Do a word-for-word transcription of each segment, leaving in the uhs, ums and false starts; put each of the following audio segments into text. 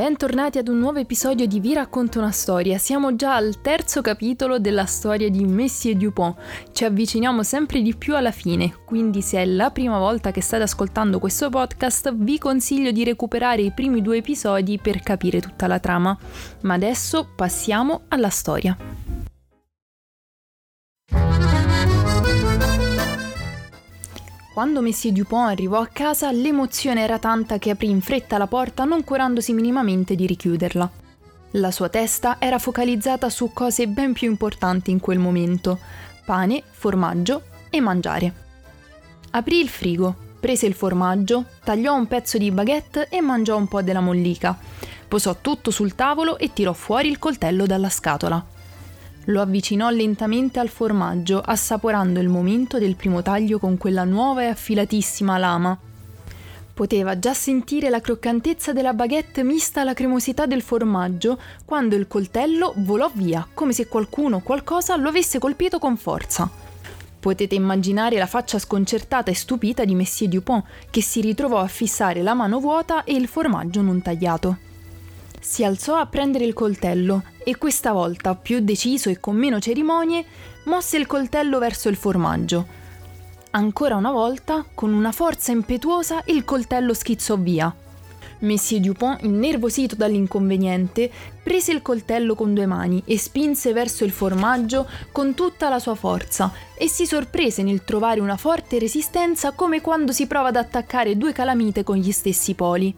Bentornati ad un nuovo episodio di Vi racconto una storia. Siamo già al terzo capitolo della storia di Monsieur Dupont. Ci avviciniamo sempre di più alla fine, quindi se è la prima volta che state ascoltando questo podcast vi consiglio di recuperare i primi due episodi per capire tutta la trama. Ma adesso passiamo alla storia. Quando Monsieur Dupont arrivò a casa, l'emozione era tanta che aprì in fretta la porta non curandosi minimamente di richiuderla. La sua testa era focalizzata su cose ben più importanti in quel momento: pane, formaggio e mangiare. Aprì il frigo, prese il formaggio, tagliò un pezzo di baguette e mangiò un po' della mollica. Posò tutto sul tavolo e tirò fuori il coltello dalla scatola. Lo avvicinò lentamente al formaggio, assaporando il momento del primo taglio con quella nuova e affilatissima lama. Poteva già sentire la croccantezza della baguette mista alla cremosità del formaggio quando il coltello volò via, come se qualcuno o qualcosa lo avesse colpito con forza. Potete immaginare la faccia sconcertata e stupita di Monsieur Dupont, che si ritrovò a fissare la mano vuota e il formaggio non tagliato. Si alzò a prendere il coltello e questa volta, più deciso e con meno cerimonie, mosse il coltello verso il formaggio. Ancora una volta, con una forza impetuosa, il coltello schizzò via. Monsieur Dupont, innervosito dall'inconveniente, prese il coltello con due mani e spinse verso il formaggio con tutta la sua forza e si sorprese nel trovare una forte resistenza, come quando si prova ad attaccare due calamite con gli stessi poli.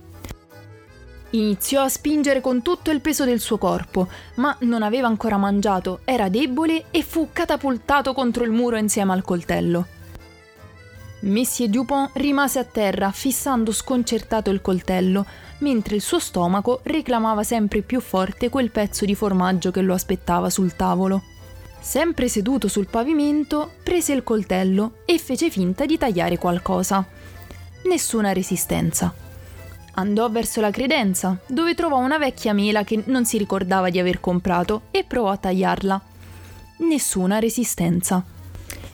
Iniziò a spingere con tutto il peso del suo corpo, ma non aveva ancora mangiato, era debole e fu catapultato contro il muro insieme al coltello. Monsieur Dupont rimase a terra, fissando sconcertato il coltello, mentre il suo stomaco reclamava sempre più forte quel pezzo di formaggio che lo aspettava sul tavolo. Sempre seduto sul pavimento, prese il coltello e fece finta di tagliare qualcosa. Nessuna resistenza. Andò verso la credenza, dove trovò una vecchia mela che non si ricordava di aver comprato e provò a tagliarla. Nessuna resistenza.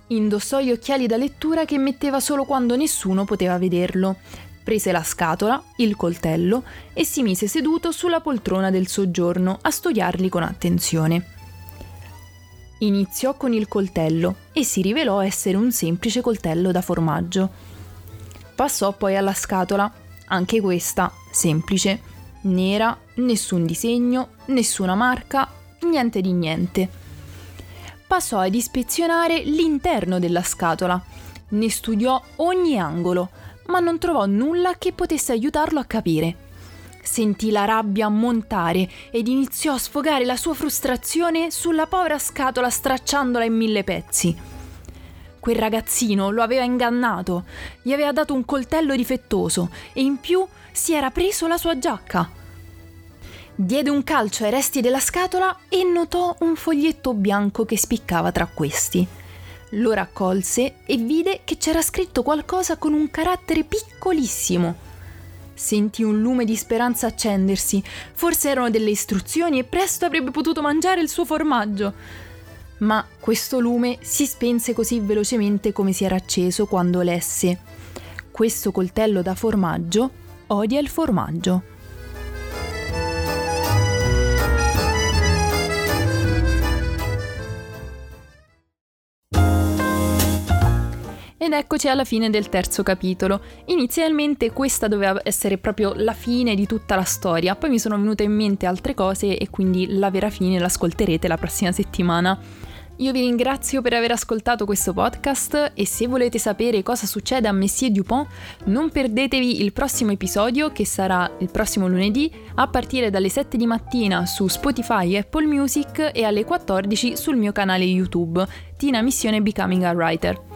Indossò gli occhiali da lettura che metteva solo quando nessuno poteva vederlo. Prese la scatola, il coltello e si mise seduto sulla poltrona del soggiorno a studiarli con attenzione. Iniziò con il coltello e si rivelò essere un semplice coltello da formaggio. Passò poi alla scatola. Anche questa, semplice, nera, nessun disegno, nessuna marca, niente di niente. Passò ad ispezionare l'interno della scatola, ne studiò ogni angolo, ma non trovò nulla che potesse aiutarlo a capire. Sentì la rabbia montare ed iniziò a sfogare la sua frustrazione sulla povera scatola, stracciandola in mille pezzi. Quel ragazzino lo aveva ingannato, gli aveva dato un coltello difettoso e in più si era preso la sua giacca. Diede un calcio ai resti della scatola e notò un foglietto bianco che spiccava tra questi. Lo raccolse e vide che c'era scritto qualcosa con un carattere piccolissimo. Sentì un lume di speranza accendersi, forse erano delle istruzioni e presto avrebbe potuto mangiare il suo formaggio. Ma questo lume si spense così velocemente come si era acceso quando lesse: questo coltello da formaggio odia il formaggio. Ed eccoci alla fine del terzo capitolo. Inizialmente questa doveva essere proprio la fine di tutta la storia, poi mi sono venute in mente altre cose e quindi la vera fine l'ascolterete la prossima settimana. Io vi ringrazio per aver ascoltato questo podcast e se volete sapere cosa succede a Monsieur Dupont, non perdetevi il prossimo episodio che sarà il prossimo lunedì a partire dalle sette di mattina su Spotify e Apple Music e alle quattordici sul mio canale YouTube Tina Missione Becoming a Writer.